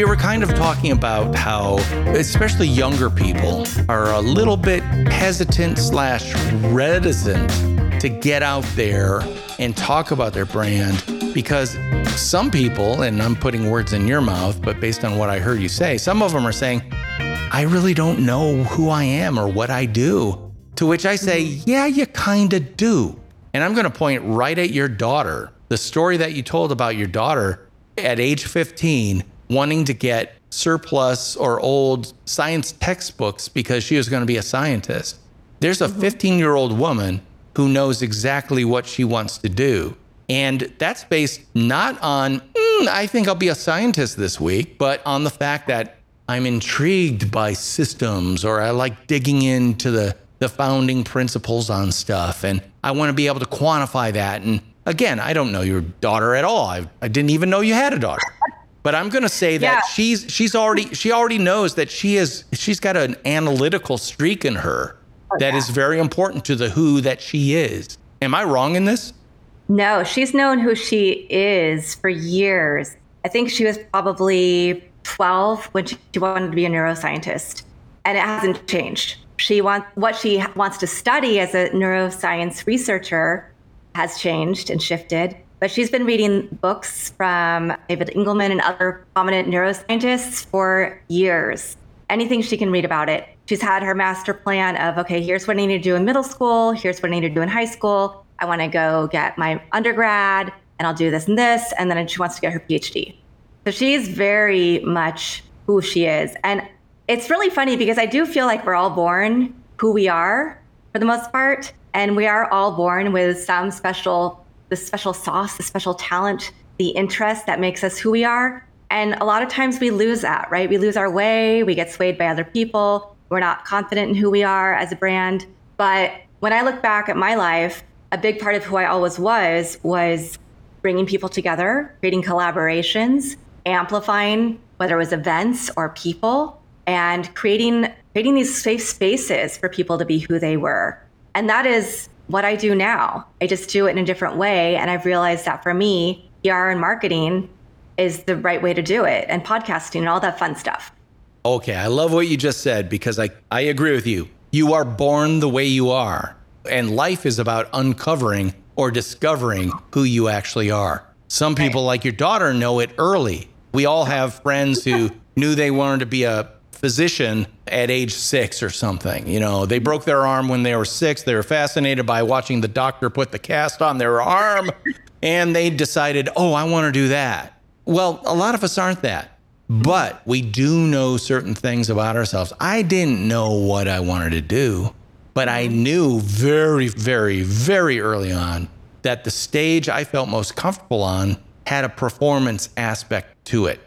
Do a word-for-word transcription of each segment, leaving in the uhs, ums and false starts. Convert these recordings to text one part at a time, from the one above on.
we were kind of talking about how, especially younger people, are a little bit hesitant slash reticent to get out there and talk about their brand because some people, and I'm putting words in your mouth, but based on what I heard you say, some of them are saying, I really don't know who I am or what I do. To which I say, yeah, you kind of do. And I'm going to point right at your daughter. The story that you told about your daughter at age fifteen, wanting to get surplus or old science textbooks because she was going to be a scientist. There's a fifteen-year-old woman who knows exactly what she wants to do. And that's based not on, mm, I think I'll be a scientist this week, but on the fact that I'm intrigued by systems, or I like digging into the, the founding principles on stuff. And I want to be able to quantify that. And again, I don't know your daughter at all. I, I didn't even know you had a daughter. But I'm going to say that yeah. she's she's already she already knows that she is she's got an analytical streak in her oh, that yeah. is very important to the who that she is. Am I wrong in this? No, she's known who she is for years. I think she was probably twelve when she wanted to be a neuroscientist, and it hasn't changed. She wants what she wants to study as a neuroscience researcher has changed and shifted. But she's been reading books from David Eagleman and other prominent neuroscientists for years. Anything she can read about it. She's had her master plan of, okay, here's what I need to do in middle school. Here's what I need to do in high school. I want to go get my undergrad and I'll do this and this. And then she wants to get her PhD. So she's very much who she is. And it's really funny because I do feel like we're all born who we are for the most part. And we are all born with some special the special sauce, the special talent, the interest that makes us who we are. And a lot of times we lose that, right? We lose our way, we get swayed by other people, we're not confident in who we are as a brand. But when I look back at my life, a big part of who I always was, was bringing people together, creating collaborations, amplifying, whether it was events or people, and creating, creating these safe spaces for people to be who they were. And that is what I do now. I just do it in a different way. And I've realized that for me, P R and marketing is the right way to do it, and podcasting and all that fun stuff. Okay. I love what you just said, because I, I agree with you. You are born the way you are, and life is about uncovering or discovering who you actually are. Some people, right, like your daughter, know it early. We all have friends who knew they wanted to be a physician at age six or something. You know, they broke their arm when they were six. They were fascinated by watching the doctor put the cast on their arm, and they decided, oh, I want to do that. Well, a lot of us aren't that, but we do know certain things about ourselves. I didn't know what I wanted to do, but I knew very, very, very early on that the stage I felt most comfortable on had a performance aspect to it.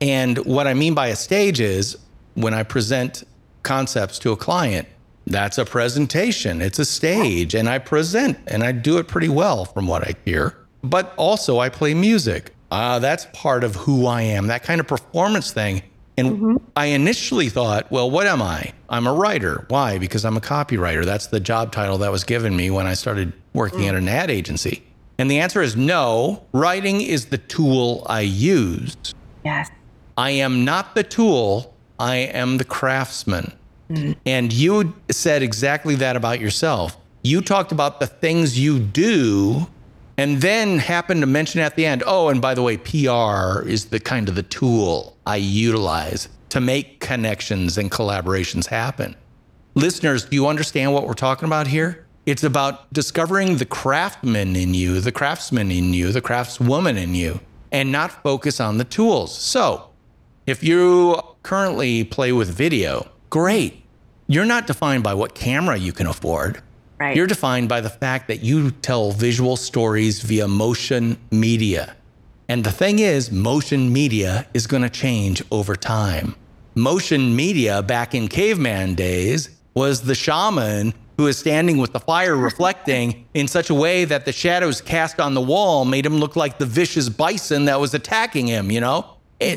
And what I mean by a stage is, when I present concepts to a client, that's a presentation. It's a stage, and I present, and I do it pretty well from what I hear. But also I play music. Uh, that's part of who I am, that kind of performance thing. And mm-hmm. I initially thought, well, what am I? I'm a writer. Why? Because I'm a copywriter. That's the job title that was given me when I started working mm-hmm. at an ad agency. And the answer is no. Writing is the tool I used. Yes. I am not the tool. I am the craftsman. Mm. And you said exactly that about yourself. You talked about the things you do, and then happened to mention at the end, oh, and by the way, P R is the kind of the tool I utilize to make connections and collaborations happen. Listeners, do you understand what we're talking about here? It's about discovering the craftsman in you, the craftsman in you, the craftswoman in you, and not focus on the tools. So if you currently play with video, great. You're not defined by what camera you can afford. Right. You're defined by the fact that you tell visual stories via motion media. And the thing is, motion media is going to change over time. Motion media back in caveman days was the shaman who is standing with the fire reflecting in such a way that the shadows cast on the wall made him look like the vicious bison that was attacking him, you know?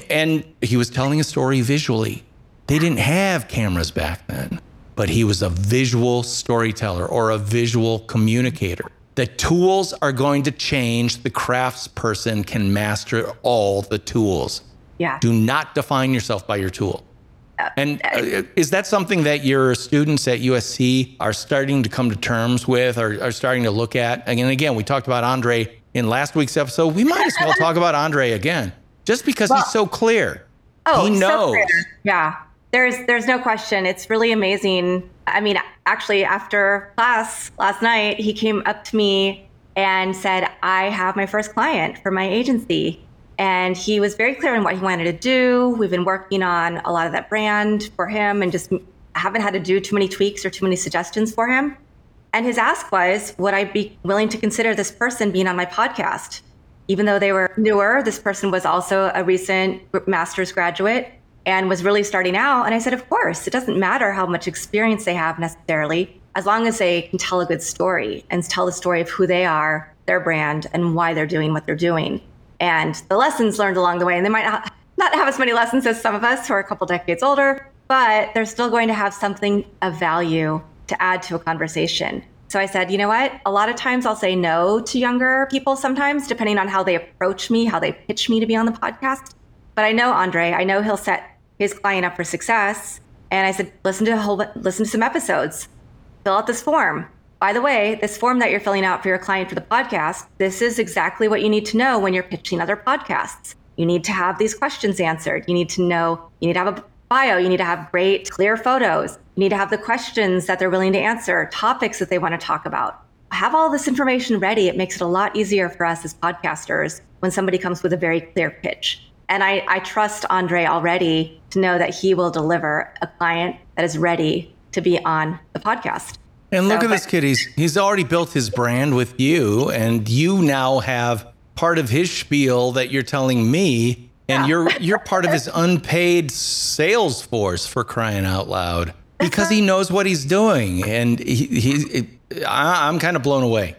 And he was telling a story visually. They didn't have cameras back then, but he was a visual storyteller or a visual communicator. The tools are going to change. The craftsperson can master all the tools. Yeah. Do not define yourself by your tool. Uh, and uh, is that something that your students at U S C are starting to come to terms with, or are starting to look at? And again, we talked about Andre in last week's episode. We might as well talk about Andre again, just because well, he's so clear. Oh, he knows. So clear. Yeah. There's there's no question. It's really amazing. I mean, actually, after class last night, he came up to me and said, I have my first client for my agency. And he was very clear on what he wanted to do. We've been working on a lot of that brand for him and just haven't had to do too many tweaks or too many suggestions for him. And his ask was, would I be willing to consider this person being on my podcast? Even though they were newer, this person was also a recent master's graduate and was really starting out. And I said, of course, it doesn't matter how much experience they have necessarily, as long as they can tell a good story and tell the story of who they are, their brand, and why they're doing what they're doing. And the lessons learned along the way, and they might not have as many lessons as some of us who are a couple decades older, but they're still going to have something of value to add to a conversation. So I said, you know what? A lot of times I'll say no to younger people sometimes, depending on how they approach me, how they pitch me to be on the podcast. But I know Andre, I know he'll set his client up for success. And I said, listen to a whole, listen to some episodes, fill out this form. By the way, this form that you're filling out for your client for the podcast, this is exactly what you need to know when you're pitching other podcasts. You need to have these questions answered. You need to know, you need to have a bio. You need to have great, clear photos. You need to have the questions that they're willing to answer, topics that they want to talk about. Have all this information ready. It makes it a lot easier for us as podcasters when somebody comes with a very clear pitch. And I, I trust Andre already to know that he will deliver a client that is ready to be on the podcast. And look so, at this kid. He's, he's already built his brand with you, and you now have part of his spiel that you're telling me, and yeah. you're you're part of his unpaid sales force, for crying out loud, because he knows what he's doing. And he, he it, I, I'm kind of blown away.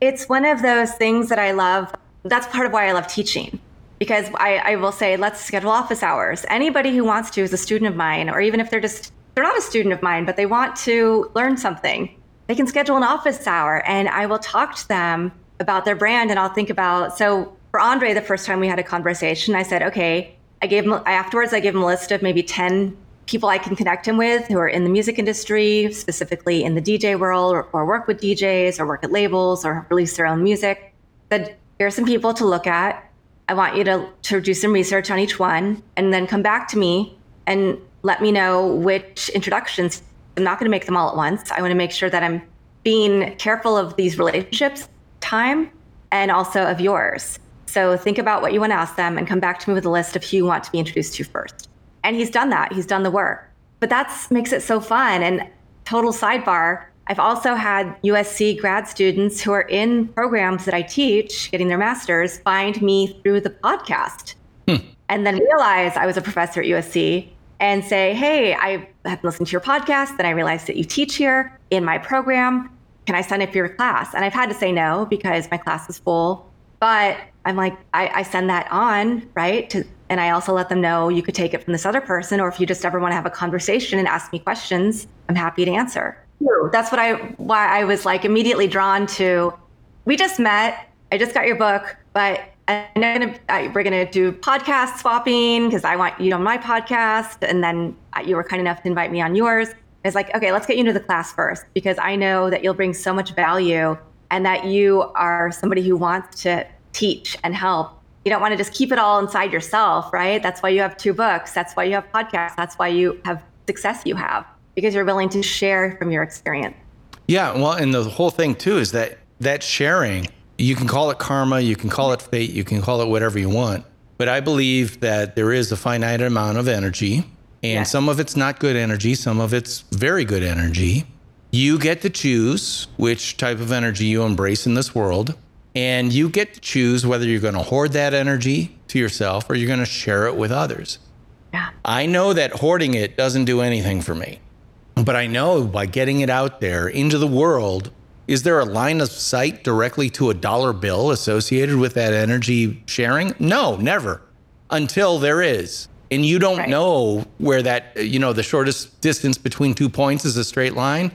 It's one of those things that I love. That's part of why I love teaching. Because I, I will say, let's schedule office hours. Anybody who wants to is a student of mine, or even if they're just, they're not a student of mine, but they want to learn something, they can schedule an office hour and I will talk to them about their brand. And I'll think about, so for Andre, the first time we had a conversation, I said, okay, I gave him, I, afterwards I gave him a list of maybe ten people I can connect him with who are in the music industry, specifically in the D J world, or, or work with D Js or work at labels or release their own music. Said, here are some people to look at. I want you to, to do some research on each one and then come back to me and let me know which introductions. I'm not going to make them all at once. I want to make sure that I'm being careful of these relationships, time, and also of yours. So think about what you want to ask them and come back to me with a list of who you want to be introduced to first. And he's done that. He's done the work. But that makes it so fun. And total sidebar, I've also had U S C grad students who are in programs that I teach, getting their master's, find me through the podcast hmm. and then realize I was a professor at U S C and say, hey, I have listened to your podcast. Then I realized that you teach here in my program. Can I sign up for your class? And I've had to say no because my class is full. But I'm like, I, I send that on, right? To, and I also let them know you could take it from this other person, or if you just ever want to have a conversation and ask me questions, I'm happy to answer. That's what I, why I was like immediately drawn to, we just met, I just got your book, but I'm gonna, I, we're going to do podcast swapping because I want you on my podcast. And then you were kind enough to invite me on yours. It's like, okay, let's get you into the class first, because I know that you'll bring so much value and that you are somebody who wants to teach and help. You don't want to just keep it all inside yourself, right? That's why you have two books. That's why you have podcasts. That's why you have success you have. Because you're willing to share from your experience. Yeah, well, and the whole thing too is that that sharing, you can call it karma, you can call it fate, you can call it whatever you want. But I believe that there is a finite amount of energy, and yeah. some of it's not good energy, some of it's very good energy. You get to choose which type of energy you embrace in this world, and you get to choose whether you're gonna hoard that energy to yourself or you're gonna share it with others. Yeah. I know that hoarding it doesn't do anything for me. But I know by getting it out there into the world, is there a line of sight directly to a dollar bill associated with that energy sharing? No, never, until there is. And you don't right. know where that, you know, the shortest distance between two points is a straight line.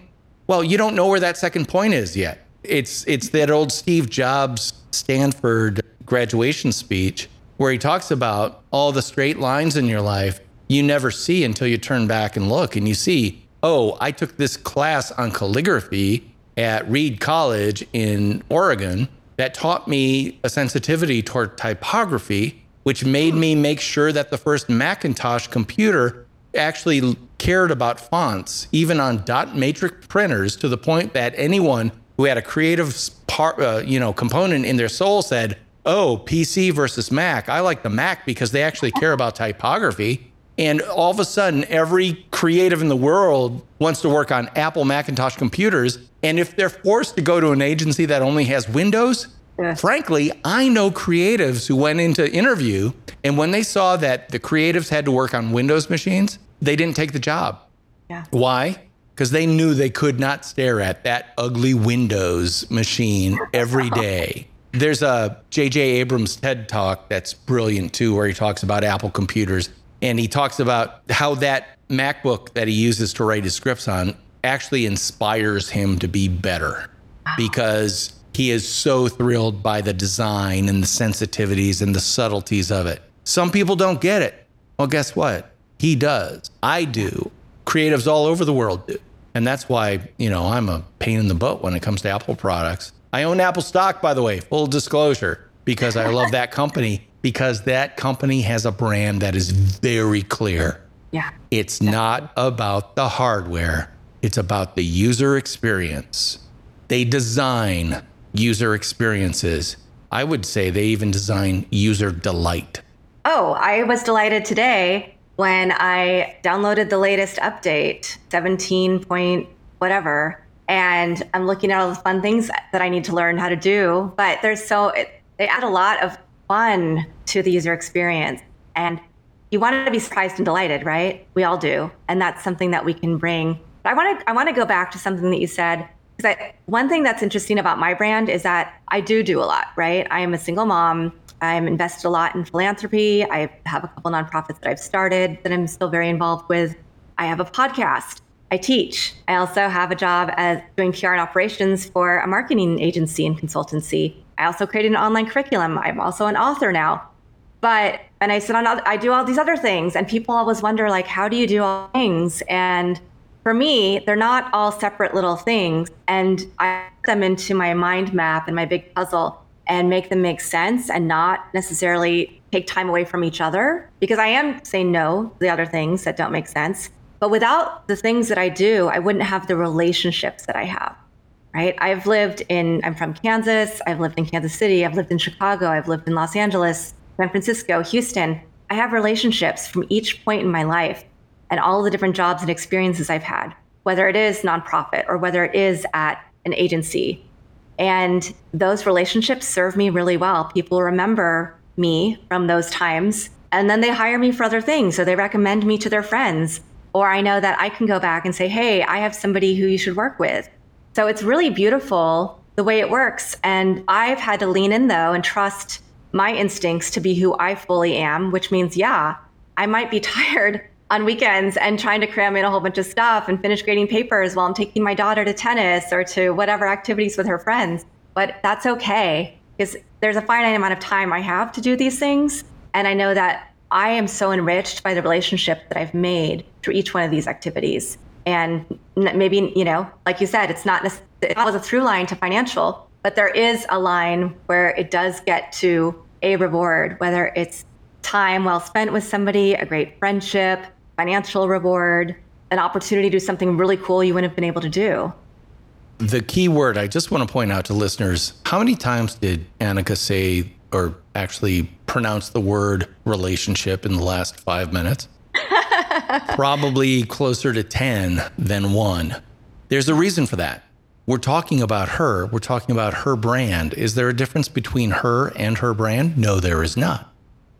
Well, you don't know where that second point is yet. It's it's that old Steve Jobs Stanford graduation speech where he talks about all the straight lines in your life you never see until you turn back and look and you see, oh, I took this class on calligraphy at Reed College in Oregon that taught me a sensitivity toward typography, which made me make sure that the first Macintosh computer actually cared about fonts, even on dot matrix printers, to the point that anyone who had a creative part, uh, you know, component in their soul said, oh, P C versus Mac. I like the Mac because they actually care about typography. And all of a sudden, every creative in the world wants to work on Apple Macintosh computers. And if they're forced to go to an agency that only has Windows, yeah. frankly, I know creatives who went into interview, and when they saw that the creatives had to work on Windows machines, they didn't take the job. Yeah. Why? Because they knew they could not stare at that ugly Windows machine every day. There's a J J. Abrams TED Talk that's brilliant, too, where he talks about Apple computers. And he talks about how that MacBook that he uses to write his scripts on actually inspires him to be better because he is so thrilled by the design and the sensitivities and the subtleties of it. Some people don't get it. Well, guess what? He does. I do. Creatives all over the world do. And that's why, you know, I'm a pain in the butt when it comes to Apple products. I own Apple stock, by the way, full disclosure, because I love that company. Because that company has a brand that is very clear. Yeah. It's definitely not about the hardware. It's about the user experience. They design user experiences. I would say they even design user delight. Oh, I was delighted today when I downloaded the latest update, seventeen point whatever, and I'm looking at all the fun things that I need to learn how to do. But there's so, it, they add a lot of fun to the user experience, and you want to be surprised and delighted, right? We all do, and that's something that we can bring. But I want to I want to go back to something that you said, because one thing that's interesting about my brand is that I do do a lot, right? I am a single mom. I'm invested a lot in philanthropy. I have a couple nonprofits that I've started that I'm still very involved with. I have a podcast. I teach. I also have a job as doing P R and operations for a marketing agency and consultancy. I also created an online curriculum. I'm also an author now. But, and I sit on, I do all these other things, and people always wonder, like, how do you do all things? And for me, they're not all separate little things. And I put them into my mind map and my big puzzle and make them make sense and not necessarily take time away from each other, because I am saying no to the other things that don't make sense. But without the things that I do, I wouldn't have the relationships that I have. Right? I've lived in, I'm from Kansas. I've lived in Kansas City. I've lived in Chicago. I've lived in Los Angeles, San Francisco, Houston. I have relationships from each point in my life and all the different jobs and experiences I've had, whether it is nonprofit or whether it is at an agency. And those relationships serve me really well. People remember me from those times, and then they hire me for other things. So they recommend me to their friends, or I know that I can go back and say, hey, I have somebody who you should work with. So it's really beautiful the way it works. And I've had to lean in, though, and trust my instincts to be who I fully am, which means, yeah, I might be tired on weekends and trying to cram in a whole bunch of stuff and finish grading papers while I'm taking my daughter to tennis or to whatever activities with her friends. But that's okay, because there's a finite amount of time I have to do these things. And I know that I am so enriched by the relationship that I've made through each one of these activities. And maybe, you know, like you said, it's not it was a through line to financial, but there is a line where it does get to a reward, whether it's time well spent with somebody, a great friendship, financial reward, an opportunity to do something really cool you wouldn't have been able to do. The key word, I just want to point out to listeners, how many times did Annika say or actually pronounce the word relationship in the last five minutes? Probably closer to ten than one. There's a reason for that. We're talking about her. We're talking about her brand. Is there a difference between her and her brand? No, there is not.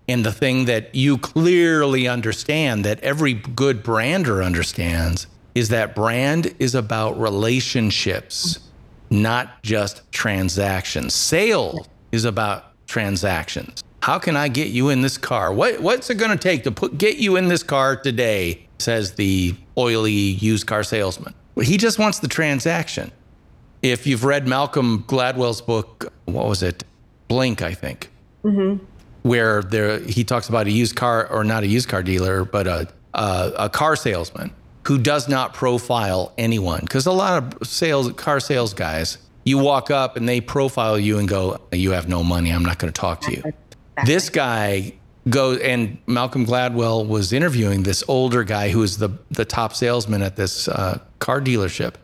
And the thing that you clearly understand, that every good brander understands, is that brand is about relationships, not just transactions. Sale is about transactions. How can I get you in this car? What What's it going to take to put, get you in this car today, says the oily used car salesman. Well, he just wants the transaction. If you've read Malcolm Gladwell's book, what was it? Blink, I think. Mm-hmm. where there, he talks about a used car, or not a used car dealer, but a, a, a car salesman who does not profile anyone. Because a lot of sales, car sales guys, you walk up and they profile you and go, you have no money, I'm not going to talk to you. Exactly. This guy goes, and Malcolm Gladwell was interviewing this older guy who was the, the top salesman at this uh, car dealership.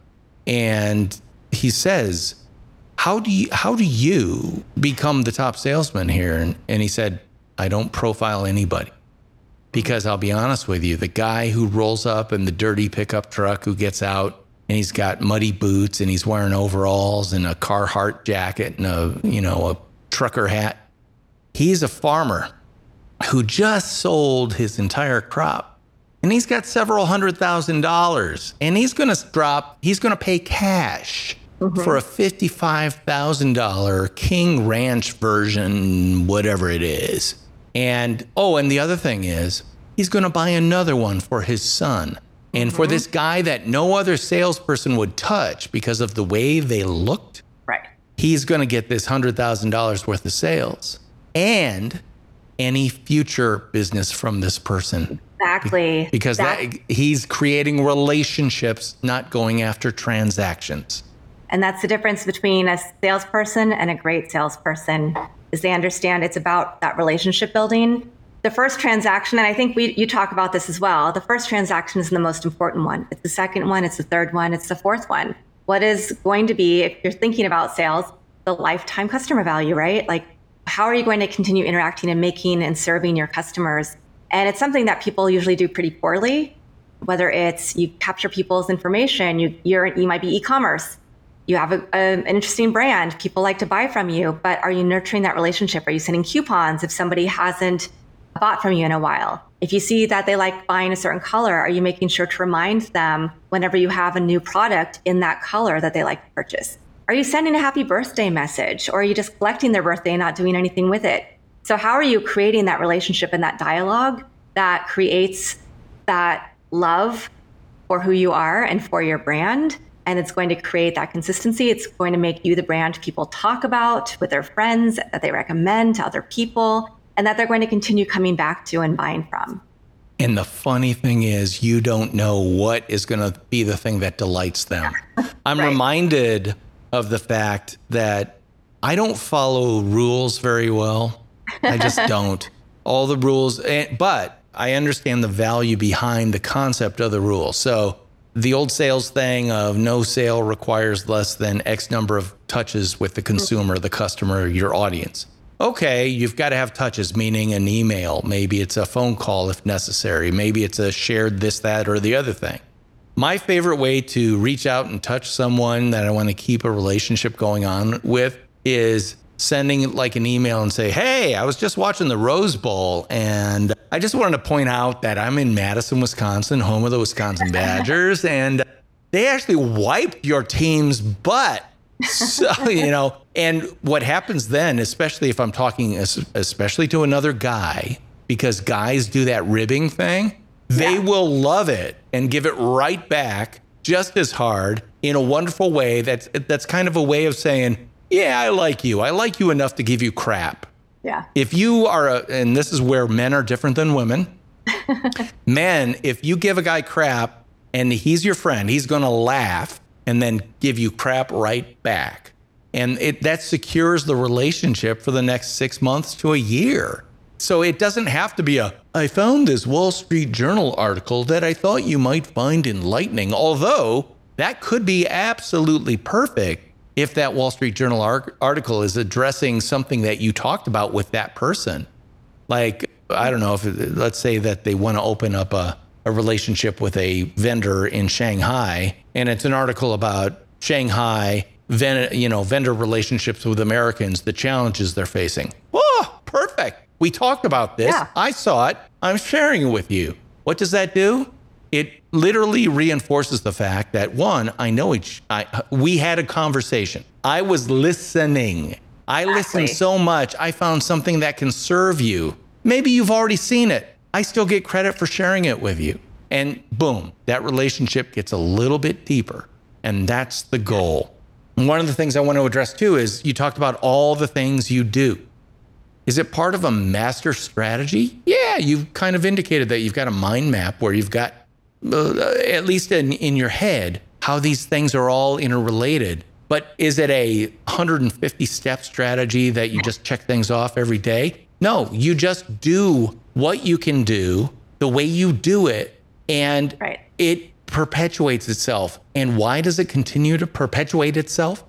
And he says, how do you, how do you become the top salesman here? And, and he said, I don't profile anybody. Because I'll be honest with you, the guy who rolls up in the dirty pickup truck, who gets out and he's got muddy boots and he's wearing overalls and a Carhartt jacket and a, you know, a trucker hat, he's a farmer who just sold his entire crop and he's got several hundred thousand dollars and he's going to drop, he's going to pay cash mm-hmm. for a fifty-five thousand dollars King Ranch version, whatever it is. And, oh, and the other thing is, he's going to buy another one for his son. And for mm-hmm. this guy that no other salesperson would touch because of the way they looked, right, he's going to get this one hundred thousand dollars worth of sales and any future business from this person. Exactly. Be- because that, that, he's creating relationships, not going after transactions. And that's the difference between a salesperson and a great salesperson. Is they understand it's about that relationship building. The first transaction, and I think we you talk about this as well, the first transaction is the most important one. It's the second one, it's the third one, it's the fourth one. What is going to be, if you're thinking about sales, the lifetime customer value, right? Like, how are you going to continue interacting and making and serving your customers? And it's something that people usually do pretty poorly, whether it's you capture people's information, you you're, you might be e-commerce. You have a, a, an interesting brand, people like to buy from you, but are you nurturing that relationship? Are you sending coupons if somebody hasn't bought from you in a while? If you see that they like buying a certain color, are you making sure to remind them whenever you have a new product in that color that they like to purchase? Are you sending a happy birthday message, or are you just collecting their birthday and not doing anything with it? So how are you creating that relationship and that dialogue that creates that love for who you are and for your brand? And it's going to create that consistency. It's going to make you the brand people talk about with their friends, that they recommend to other people, and that they're going to continue coming back to and buying from. And the funny thing is, you don't know what is going to be the thing that delights them. Yeah. I'm right. reminded of the fact that I don't follow rules very well. I just don't. All the rules, but I understand the value behind the concept of the rule. So the old sales thing of no sale requires less than X number of touches with the consumer, the customer, your audience. Okay, you've got to have touches, meaning an email. Maybe it's a phone call if necessary. Maybe it's a shared this, that, or the other thing. My favorite way to reach out and touch someone that I want to keep a relationship going on with is sending like an email and say, hey, I was just watching the Rose Bowl and I just wanted to point out that I'm in Madison, Wisconsin, home of the Wisconsin Badgers, and they actually wiped your team's butt. So, you know, and what happens then, especially if I'm talking, especially to another guy, because guys do that ribbing thing, they yeah. will love it and give it right back just as hard in a wonderful way. That's, that's kind of a way of saying, yeah, I like you. I like you enough to give you crap. Yeah. If you are, a, and this is where men are different than women, men, if you give a guy crap and he's your friend, he's going to laugh and then give you crap right back. And it that secures the relationship for the next six months to a year. So it doesn't have to be a, I found this Wall Street Journal article that I thought you might find enlightening, although that could be absolutely perfect. If that Wall Street Journal article is addressing something that you talked about with that person, like, I don't know, if let's say that they want to open up a, a relationship with a vendor in Shanghai, and it's an article about Shanghai, ven- you know, vendor relationships with Americans, the challenges they're facing. Oh, perfect. We talked about this. Yeah. I saw it. I'm sharing it with you. What does that do? It literally reinforces the fact that, one, I know each, I, we had a conversation. I was listening. I Exactly. listened so much. I found something that can serve you. Maybe you've already seen it. I still get credit for sharing it with you. And boom, that relationship gets a little bit deeper. And that's the goal. And one of the things I want to address too is you talked about all the things you do. Is it part of a master strategy? Yeah, you've kind of indicated that you've got a mind map where you've got, uh, at least in, in your head, how these things are all interrelated. But is it a one hundred fifty step strategy that you just check things off every day? No, you just do what you can do, the way you do it, and right. it perpetuates itself. And why does it continue to perpetuate itself?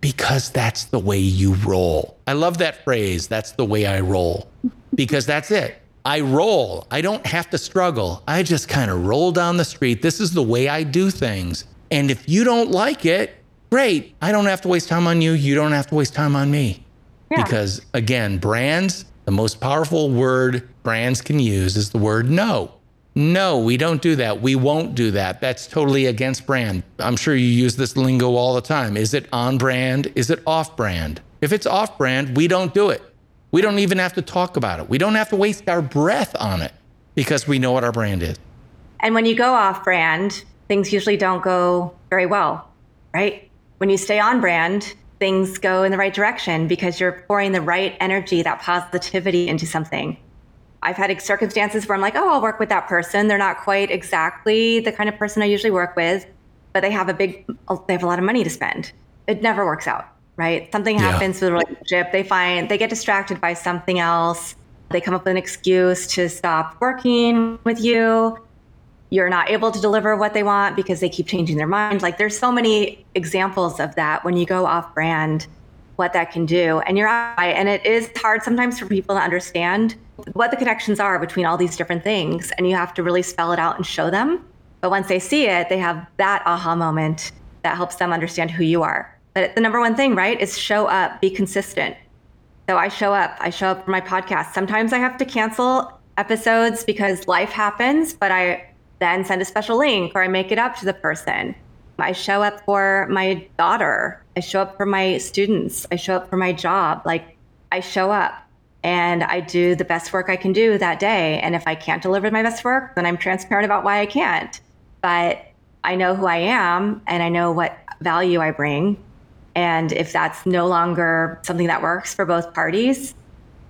Because that's the way you roll. I love that phrase, that's the way I roll, because that's it. I roll, I don't have to struggle. I just kind of roll down the street. This is the way I do things. And if you don't like it, great. I don't have to waste time on you. You don't have to waste time on me. Yeah. Because again, brands, the most powerful word brands can use is the word no. No, we don't do that. We won't do that. That's totally against brand. I'm sure you use this lingo all the time. Is it on brand? Is it off brand? If it's off brand, we don't do it. We don't even have to talk about it. We don't have to waste our breath on it because we know what our brand is. And when you go off brand, things usually don't go very well, right? When you stay on brand, things go in the right direction because you're pouring the right energy, that positivity into something. I've had circumstances where I'm like, oh, I'll work with that person. They're not quite exactly the kind of person I usually work with, but they have a big, they have a lot of money to spend. It never works out, right? Something yeah. happens to the relationship. They find, they get distracted by something else. They come up with an excuse to stop working with you. You're not able to deliver what they want because they keep changing their mind. Like there's so many examples of that when you go off brand, what that can do. And you're out, and it is hard sometimes for people to understand what the connections are between all these different things. And you have to really spell it out and show them. But once they see it, they have that aha moment that helps them understand who you are. But the number one thing, right, is show up, be consistent. So I show up, I show up for my podcast. Sometimes I have to cancel episodes because life happens, but I then send a special link or I make it up to the person. I show up for my daughter. I show up for my students. I show up for my job. Like I show up. And I do the best work I can do that day. And if I can't deliver my best work, then I'm transparent about why I can't. But I know who I am and I know what value I bring. And if that's no longer something that works for both parties,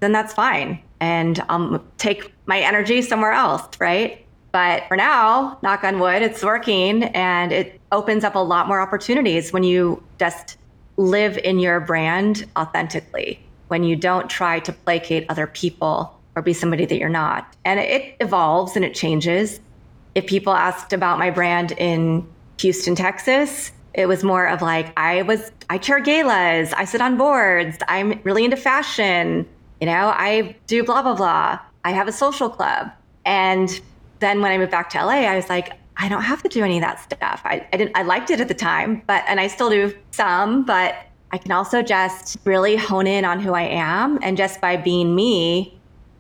then that's fine. And I'll take my energy somewhere else, right? But for now, knock on wood, it's working. And it opens up a lot more opportunities when you just live in your brand authentically. When you don't try to placate other people or be somebody that you're not. And it evolves and it changes. If people asked about my brand in Houston, Texas, it was more of like, I was, I chair galas, I sit on boards, I'm really into fashion, you know, I do blah, blah, blah. I have a social club. And then when I moved back to L A, I was like, I don't have to do any of that stuff. I, I didn't, I liked it at the time, but, and I still do some, but I can also just really hone in on who I am and just by being me,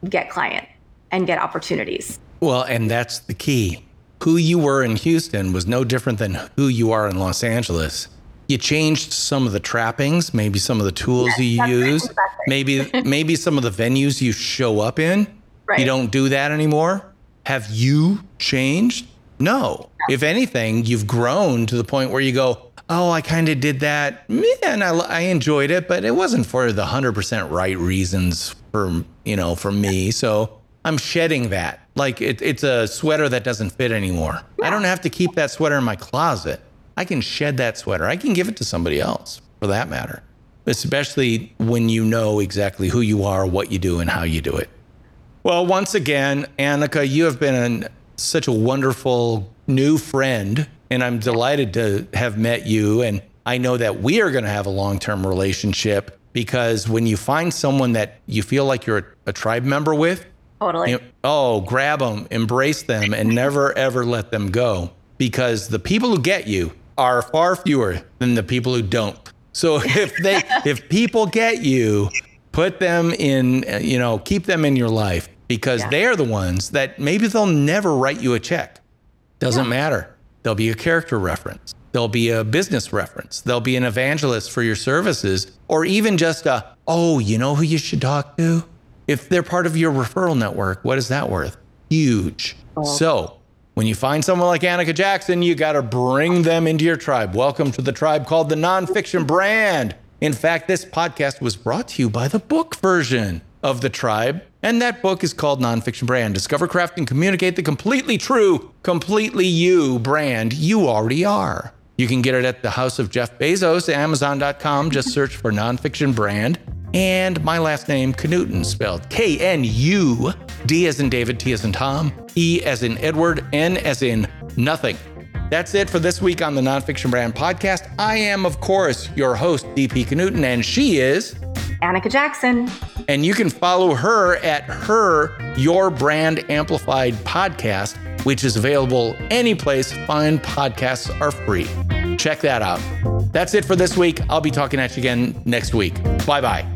get client and get opportunities. Well, and that's the key. Who you were in Houston was no different than who you are in Los Angeles. You changed some of the trappings, maybe some of the tools yes, you use, right, exactly. maybe maybe some of the venues you show up in. Right. You don't do that anymore. Have you changed? No. Yeah. If anything, you've grown to the point where you go, oh, I kind of did that, man, I, I enjoyed it, but it wasn't for the one hundred percent right reasons for, you know, for me. So I'm shedding that. Like it, it's a sweater that doesn't fit anymore. Yeah. I don't have to keep that sweater in my closet. I can shed that sweater. I can give it to somebody else for that matter, especially when you know exactly who you are, what you do, and how you do it. Well, once again, Annika, you have been an, such a wonderful new friend. And I'm delighted to have met you. And I know that we are going to have a long-term relationship because when you find someone that you feel like you're a, a tribe member with, totally. You know, oh, grab them, embrace them, and never, ever let them go because the people who get you are far fewer than the people who don't. So if they, if people get you, put them in, you know, keep them in your life because yeah. they are the ones that maybe they'll never write you a check. Doesn't yeah. matter. There'll be a character reference. There'll be a business reference. There'll be an evangelist for your services, or even just a, oh, you know who you should talk to? If they're part of your referral network, what is that worth? Huge. Oh. So when you find someone like Annika Jackson, you got to bring them into your tribe. Welcome to the tribe called the Nonfiction Brand. In fact, this podcast was brought to you by the book version of the tribe. And that book is called Nonfiction Brand. Discover, craft, and communicate the completely true, completely you brand you already are. You can get it at the house of Jeff Bezos, amazon dot com. Just search for Nonfiction Brand. And my last name, Knudten, spelled K N U, D as in David, T as in Tom, E as in Edward, N as in nothing. That's it for this week on the Nonfiction Brand Podcast. I am, of course, your host, D P. Knudten, and she is Annika Jackson. And you can follow her at her Your Brand Amplified podcast, which is available any place fine podcasts are free. Check that out. That's it for this week. I'll be talking at you again next week. Bye-bye.